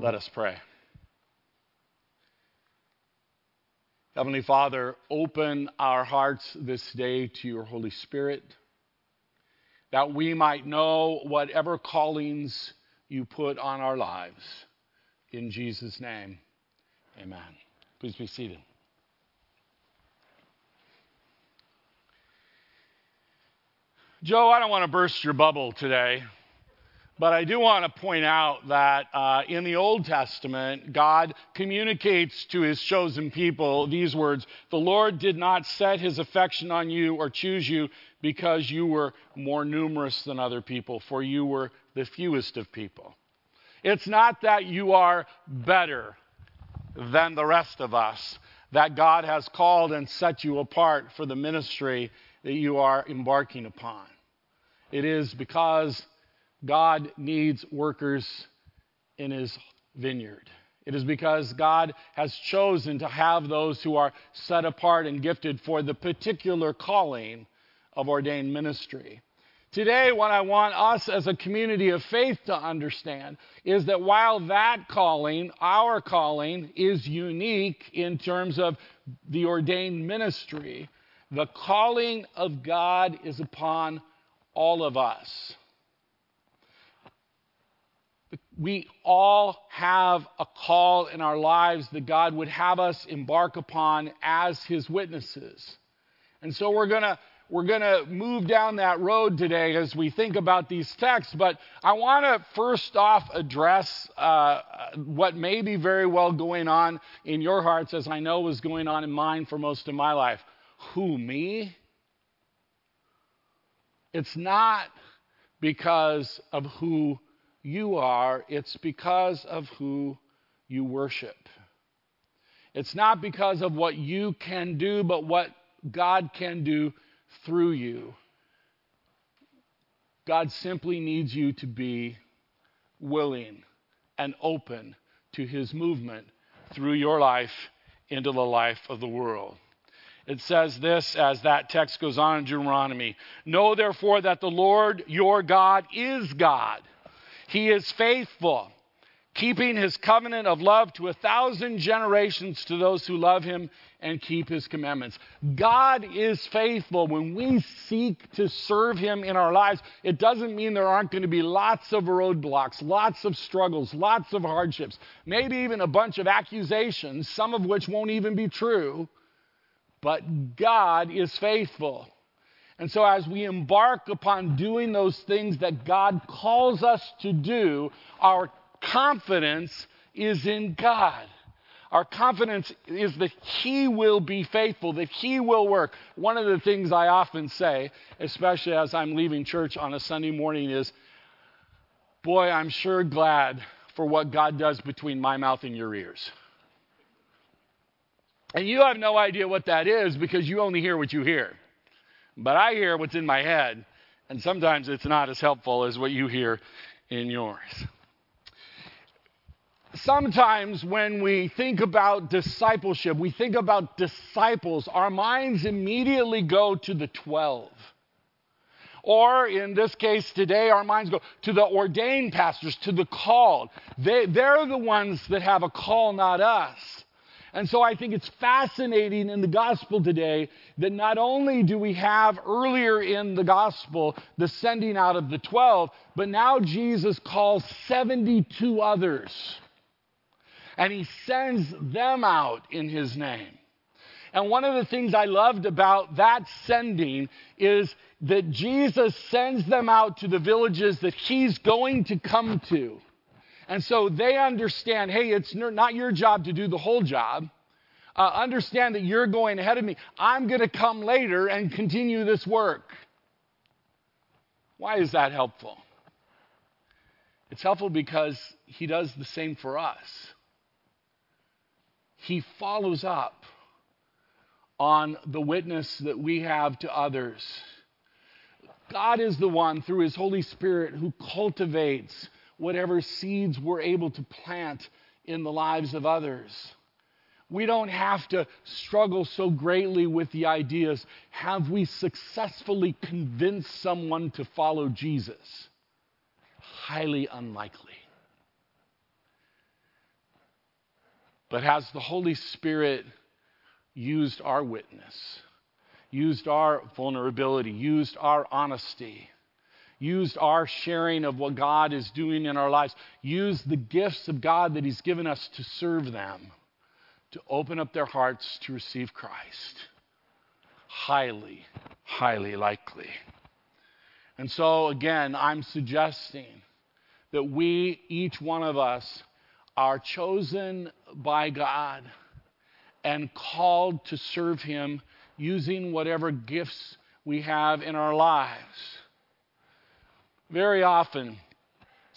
Let us pray. Heavenly Father, open our hearts this day to your Holy Spirit, that we might know whatever callings you put on our lives. In Jesus' name, amen. Please be seated. Joe, I don't want to burst your bubble today, but I do want to point out that in the Old Testament, God communicates to his chosen people these words: the Lord did not set his affection on you or choose you because you were more numerous than other people, for you were the fewest of people. It's not that you are better than the rest of us, that God has called and set you apart for the ministry that you are embarking upon. It is because God needs workers in his vineyard. It is because God has chosen to have those who are set apart and gifted for the particular calling of ordained ministry. Today, what I want us as a community of faith to understand is that while that calling, our calling, is unique in terms of the ordained ministry, the calling of God is upon all of us. We all have a call in our lives that God would have us embark upon as his witnesses. And so we're going to move down that road today as we think about these texts, but I want to first off address what may be very well going on in your hearts, as I know was going on in mine for most of my life. Who, me? It's not because of who you are, it's because of who you worship. It's not because of what you can do, but what God can do through you. God simply needs you to be willing and open to his movement through your life into the life of the world. It says this as that text goes on in Deuteronomy: "Know therefore that the Lord your God is God. He is faithful, keeping his covenant of love to 1,000 generations to those who love him and keep his commandments." God is faithful. When we seek to serve him in our lives, it doesn't mean there aren't going to be lots of roadblocks, lots of struggles, lots of hardships, maybe even a bunch of accusations, some of which won't even be true. But God is faithful. And so as we embark upon doing those things that God calls us to do, our confidence is in God. Our confidence is that he will be faithful, that he will work. One of the things I often say, especially as I'm leaving church on a Sunday morning, is, boy, I'm sure glad for what God does between my mouth and your ears. And you have no idea what that is because you only hear what you hear. But I hear what's in my head, and sometimes it's not as helpful as what you hear in yours. Sometimes when we think about discipleship, we think about disciples, our minds immediately go to the 12. Or in this case today, our minds go to the ordained pastors, to the called. They're the ones that have a call, not us. And so I think it's fascinating in the gospel today that not only do we have earlier in the gospel the sending out of the 12, but now Jesus calls 72 others. And he sends them out in his name. And one of the things I loved about that sending is that Jesus sends them out to the villages that he's going to come to. And so they understand, hey, it's not your job to do the whole job. Understand that you're going ahead of me. I'm going to come later and continue this work. Why is that helpful? It's helpful because he does the same for us. He follows up on the witness that we have to others. God is the one, through his Holy Spirit, who cultivates whatever seeds we're able to plant in the lives of others. We don't have to struggle so greatly with the ideas, have we successfully convinced someone to follow Jesus? Highly unlikely. But has the Holy Spirit used our witness, used our vulnerability, used our honesty, used our sharing of what God is doing in our lives, used the gifts of God that He's given us to serve them, to open up their hearts to receive Christ? Highly, highly likely. And so again, I'm suggesting that we, each one of us, are chosen by God and called to serve Him using whatever gifts we have in our lives. Very often,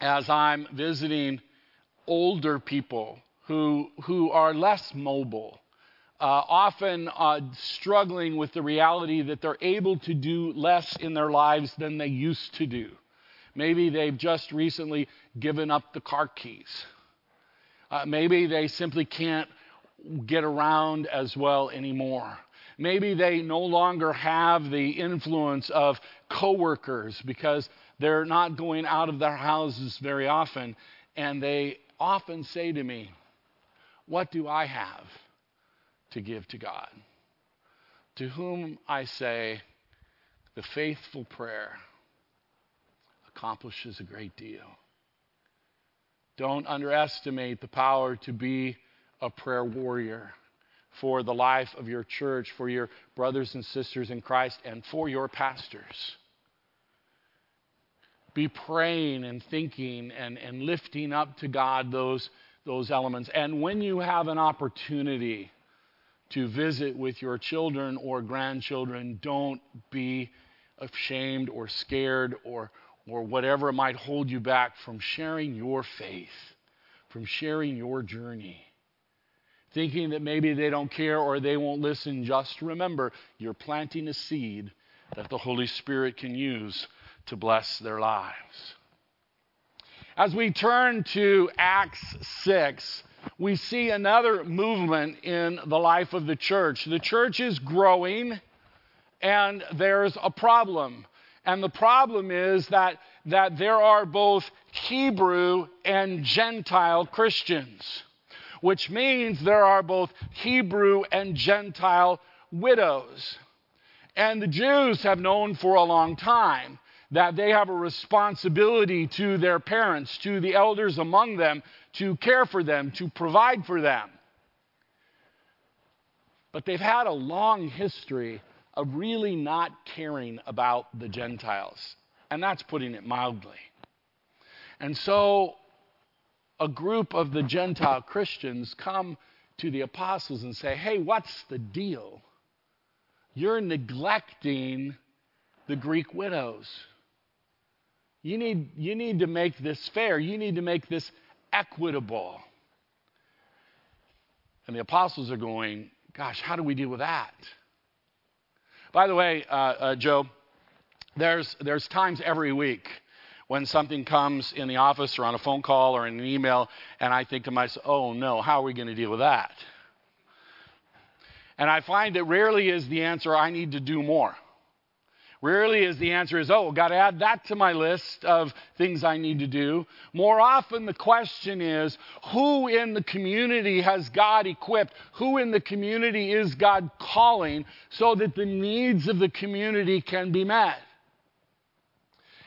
as I'm visiting older people who are less mobile, often struggling with the reality that they're able to do less in their lives than they used to do. Maybe they've just recently given up the car keys. Maybe they simply can't get around as well anymore. Maybe they no longer have the influence of coworkers because they're not going out of their houses very often. And they often say to me, "What do I have to give to God?" To whom I say, the faithful prayer accomplishes a great deal. Don't underestimate the power to be a prayer warrior for the life of your church, for your brothers and sisters in Christ, and for your pastors. Be praying and thinking and lifting up to God those elements. And when you have an opportunity to visit with your children or grandchildren, don't be ashamed or scared or whatever might hold you back from sharing your faith, from sharing your journey. Thinking that maybe they don't care or they won't listen, just remember, you're planting a seed that the Holy Spirit can use to bless their lives. As we turn to Acts 6, we see another movement in the life of the church. The church is growing, and there's a problem. And the problem is that there are both Hebrew and Gentile Christians, which means there are both Hebrew and Gentile widows. And the Jews have known for a long time that they have a responsibility to their parents, to the elders among them, to care for them, to provide for them. But they've had a long history of really not caring about the Gentiles. And that's putting it mildly. And so a group of the Gentile Christians come to the apostles and say, "Hey, what's the deal? You're neglecting the Greek widows. You need to make this fair. You need to make this equitable." And the apostles are going, "Gosh, how do we deal with that?" By the way, Joe, there's times every week when something comes in the office or on a phone call or in an email, and I think to myself, "Oh no, how are we going to deal with that?" And I find that rarely is the answer, "I need to do more." Rarely is the answer, "Oh, got to add that to my list of things I need to do." More often the question is, who in the community has God equipped? Who in the community is God calling so that the needs of the community can be met?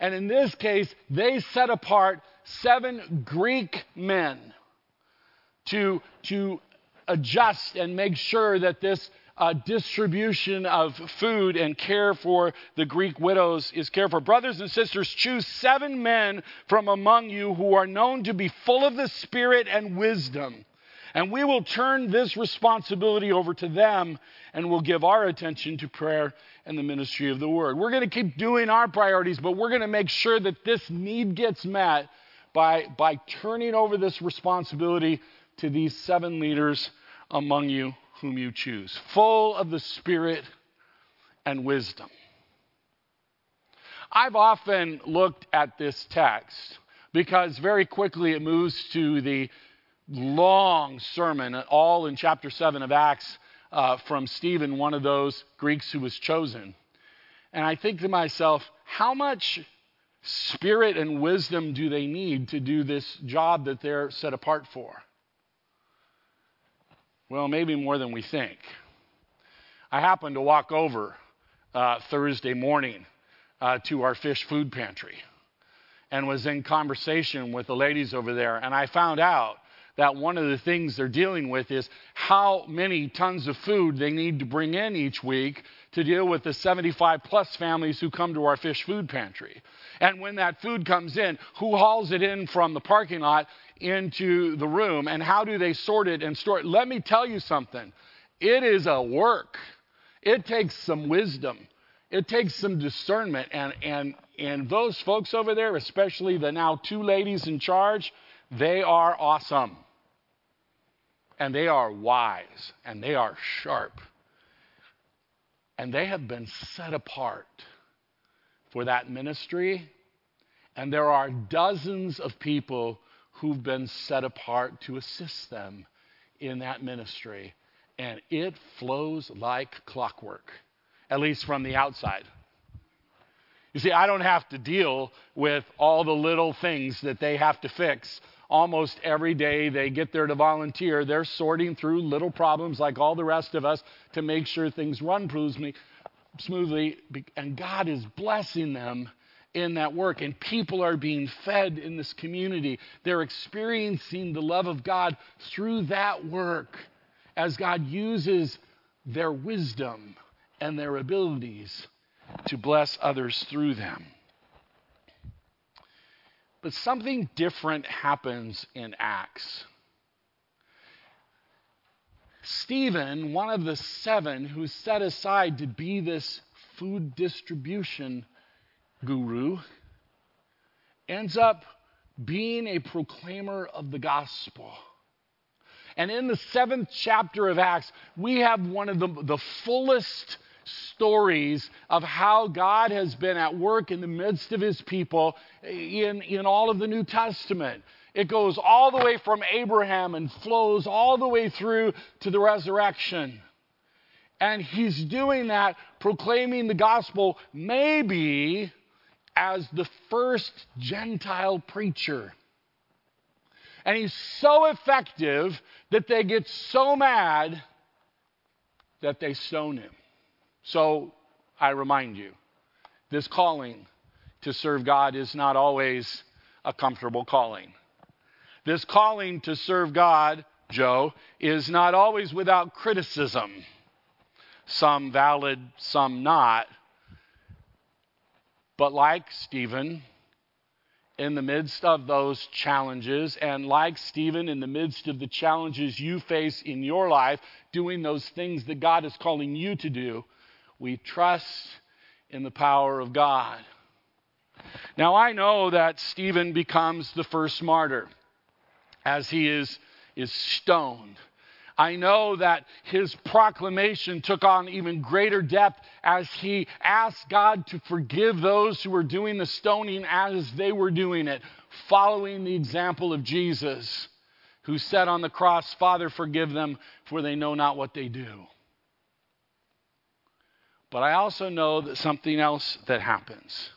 And in this case, they set apart 7 Greek men to adjust and make sure that this distribution of food and care for the Greek widows is cared for. Brothers and sisters, choose 7 men from among you who are known to be full of the Spirit and wisdom, and we will turn this responsibility over to them, and we'll give our attention to prayer and the ministry of the word. We're going to keep doing our priorities, but we're going to make sure that this need gets met by turning over this responsibility to these 7 leaders among you whom you choose, full of the Spirit and wisdom. I've often looked at this text because very quickly it moves to the long sermon, all in chapter 7 of Acts, from Stephen, one of those Greeks who was chosen. And I think to myself, how much Spirit and wisdom do they need to do this job that they're set apart for? Well, maybe more than we think. I happened to walk over Thursday morning to our fish food pantry and was in conversation with the ladies over there, and I found out that one of the things they're dealing with is how many tons of food they need to bring in each week to deal with the 75-plus families who come to our fish food pantry. And when that food comes in, who hauls it in from the parking lot into the room, and how do they sort it and store it? Let me tell you something. It is a work. It takes some wisdom. It takes some discernment. And those folks over there, especially the now two ladies in charge, they are awesome. And they are wise, and they are sharp. And they have been set apart for that ministry. And there are dozens of people who've been set apart to assist them in that ministry. And it flows like clockwork, at least from the outside. You see, I don't have to deal with all the little things that they have to fix. Almost every day they get there to volunteer. They're sorting through little problems like all the rest of us to make sure things run smoothly. And God is blessing them in that work. And people are being fed in this community. They're experiencing the love of God through that work as God uses their wisdom and their abilities to bless others through them. But something different happens in Acts. Stephen, one of the seven who's set aside to be this food distribution guru, ends up being a proclaimer of the gospel. And in the 7th chapter of Acts, we have one of the fullest stories of how God has been at work in the midst of his people in all of the New Testament. It goes all the way from Abraham and flows all the way through to the resurrection. And he's doing that, proclaiming the gospel, maybe as the first Gentile preacher. And he's so effective that they get so mad that they stone him. So I remind you, this calling to serve God is not always a comfortable calling. This calling to serve God, Joe, is not always without criticism. Some valid, some not. But like Stephen, in the midst of those challenges, and like Stephen, in the midst of the challenges you face in your life, doing those things that God is calling you to do, we trust in the power of God. Now, I know that Stephen becomes the first martyr as he is stoned. I know that his proclamation took on even greater depth as he asked God to forgive those who were doing the stoning as they were doing it, following the example of Jesus, who said on the cross, "Father, forgive them, for they know not what they do." But I also know that something else that happens.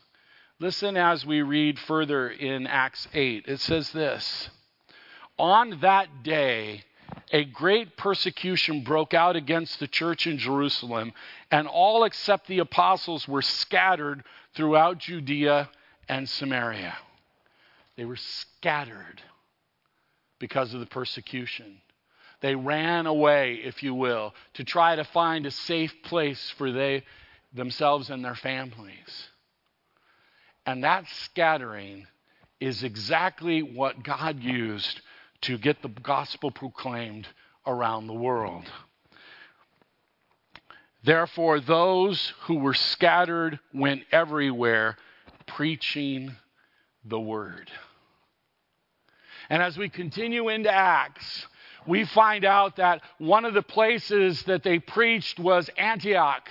Listen as we read further in Acts 8. It says this, "On that day, a great persecution broke out against the church in Jerusalem, and all except the apostles were scattered throughout Judea and Samaria." They were scattered because of the persecution. They ran away, if you will, to try to find a safe place for themselves and their families. And that scattering is exactly what God used to get the gospel proclaimed around the world. "Therefore, those who were scattered went everywhere preaching the word." And as we continue into Acts, we find out that one of the places that they preached was Antioch.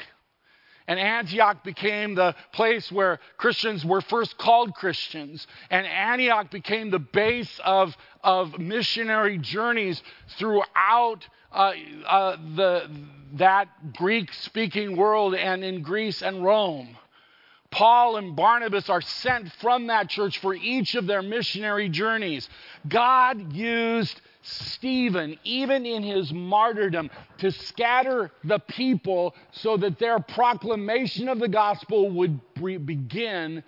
And Antioch became the place where Christians were first called Christians. And Antioch became the base of missionary journeys throughout that Greek-speaking world and in Greece and Rome. Paul and Barnabas are sent from that church for each of their missionary journeys. God used Stephen, even in his martyrdom, to scatter the people so that their proclamation of the gospel would begin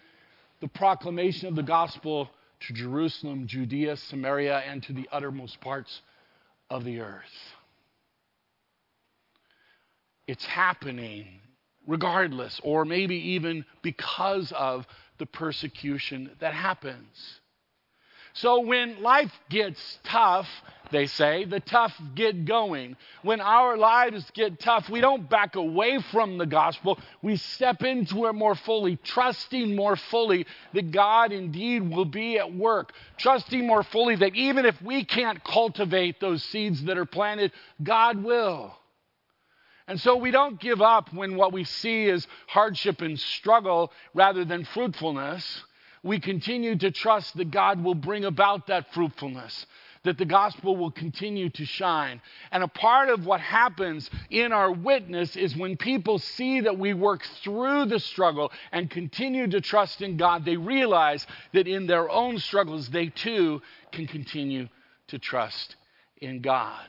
the proclamation of the gospel to Jerusalem, Judea, Samaria, and to the uttermost parts of the earth. It's happening regardless, or maybe even because of the persecution that happens. So when life gets tough, they say, the tough get going. When our lives get tough, we don't back away from the gospel. We step into it more fully, trusting more fully that God indeed will be at work, trusting more fully that even if we can't cultivate those seeds that are planted, God will. And so we don't give up when what we see is hardship and struggle rather than fruitfulness. We continue to trust that God will bring about that fruitfulness, that the gospel will continue to shine. And a part of what happens in our witness is when people see that we work through the struggle and continue to trust in God, they realize that in their own struggles, they too can continue to trust in God.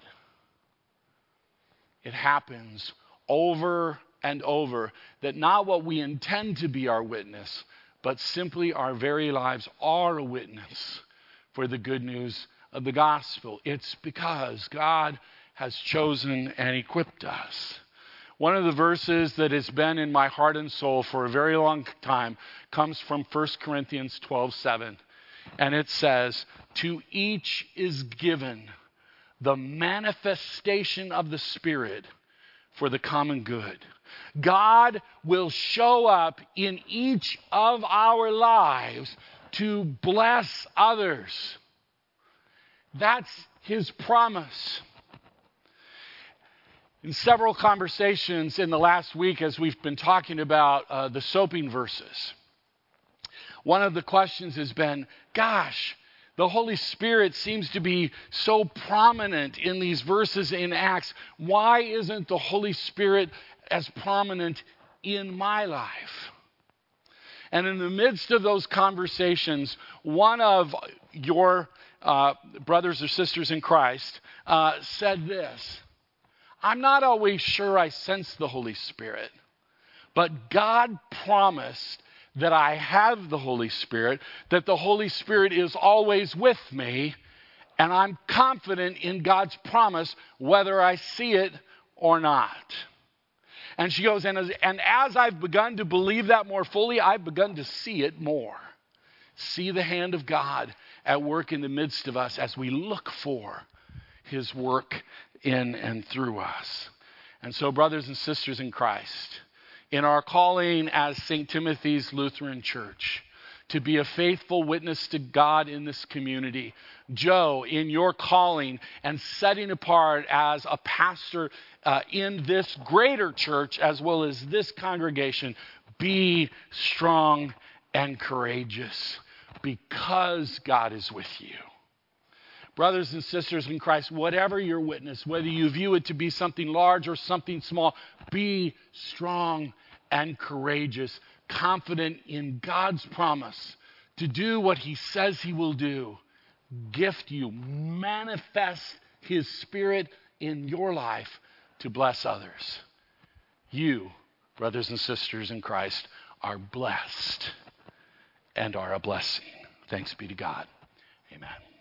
It happens over and over that not what we intend to be our witness, but simply our very lives are a witness for the good news of the gospel. It's because God has chosen and equipped us. One of the verses that has been in my heart and soul for a very long time comes from 1 Corinthians 12:7. And it says, "To each is given the manifestation of the Spirit for the common good." God will show up in each of our lives to bless others. That's his promise. In several conversations in the last week as we've been talking about the soaping verses, one of the questions has been, gosh, the Holy Spirit seems to be so prominent in these verses in Acts. Why isn't the Holy Spirit as prominent in my life? And in the midst of those conversations, one of your brothers or sisters in Christ said this, "I'm not always sure I sense the Holy Spirit, but God promised that I have the Holy Spirit, that the Holy Spirit is always with me, and I'm confident in God's promise whether I see it or not." And she goes, and as I've begun to believe that more fully, I've begun to see it more. See the hand of God at work in the midst of us as we look for his work in and through us. And so, brothers and sisters in Christ, in our calling as St. Timothy's Lutheran Church, to be a faithful witness to God in this community. Joe, in your calling and setting apart as a pastor in this greater church as well as this congregation, be strong and courageous because God is with you. Brothers and sisters in Christ, whatever your witness, whether you view it to be something large or something small, be strong and courageous, confident in God's promise to do what he says he will do, gift you, manifest his Spirit in your life to bless others. You, brothers and sisters in Christ, are blessed and are a blessing. Thanks be to God. Amen.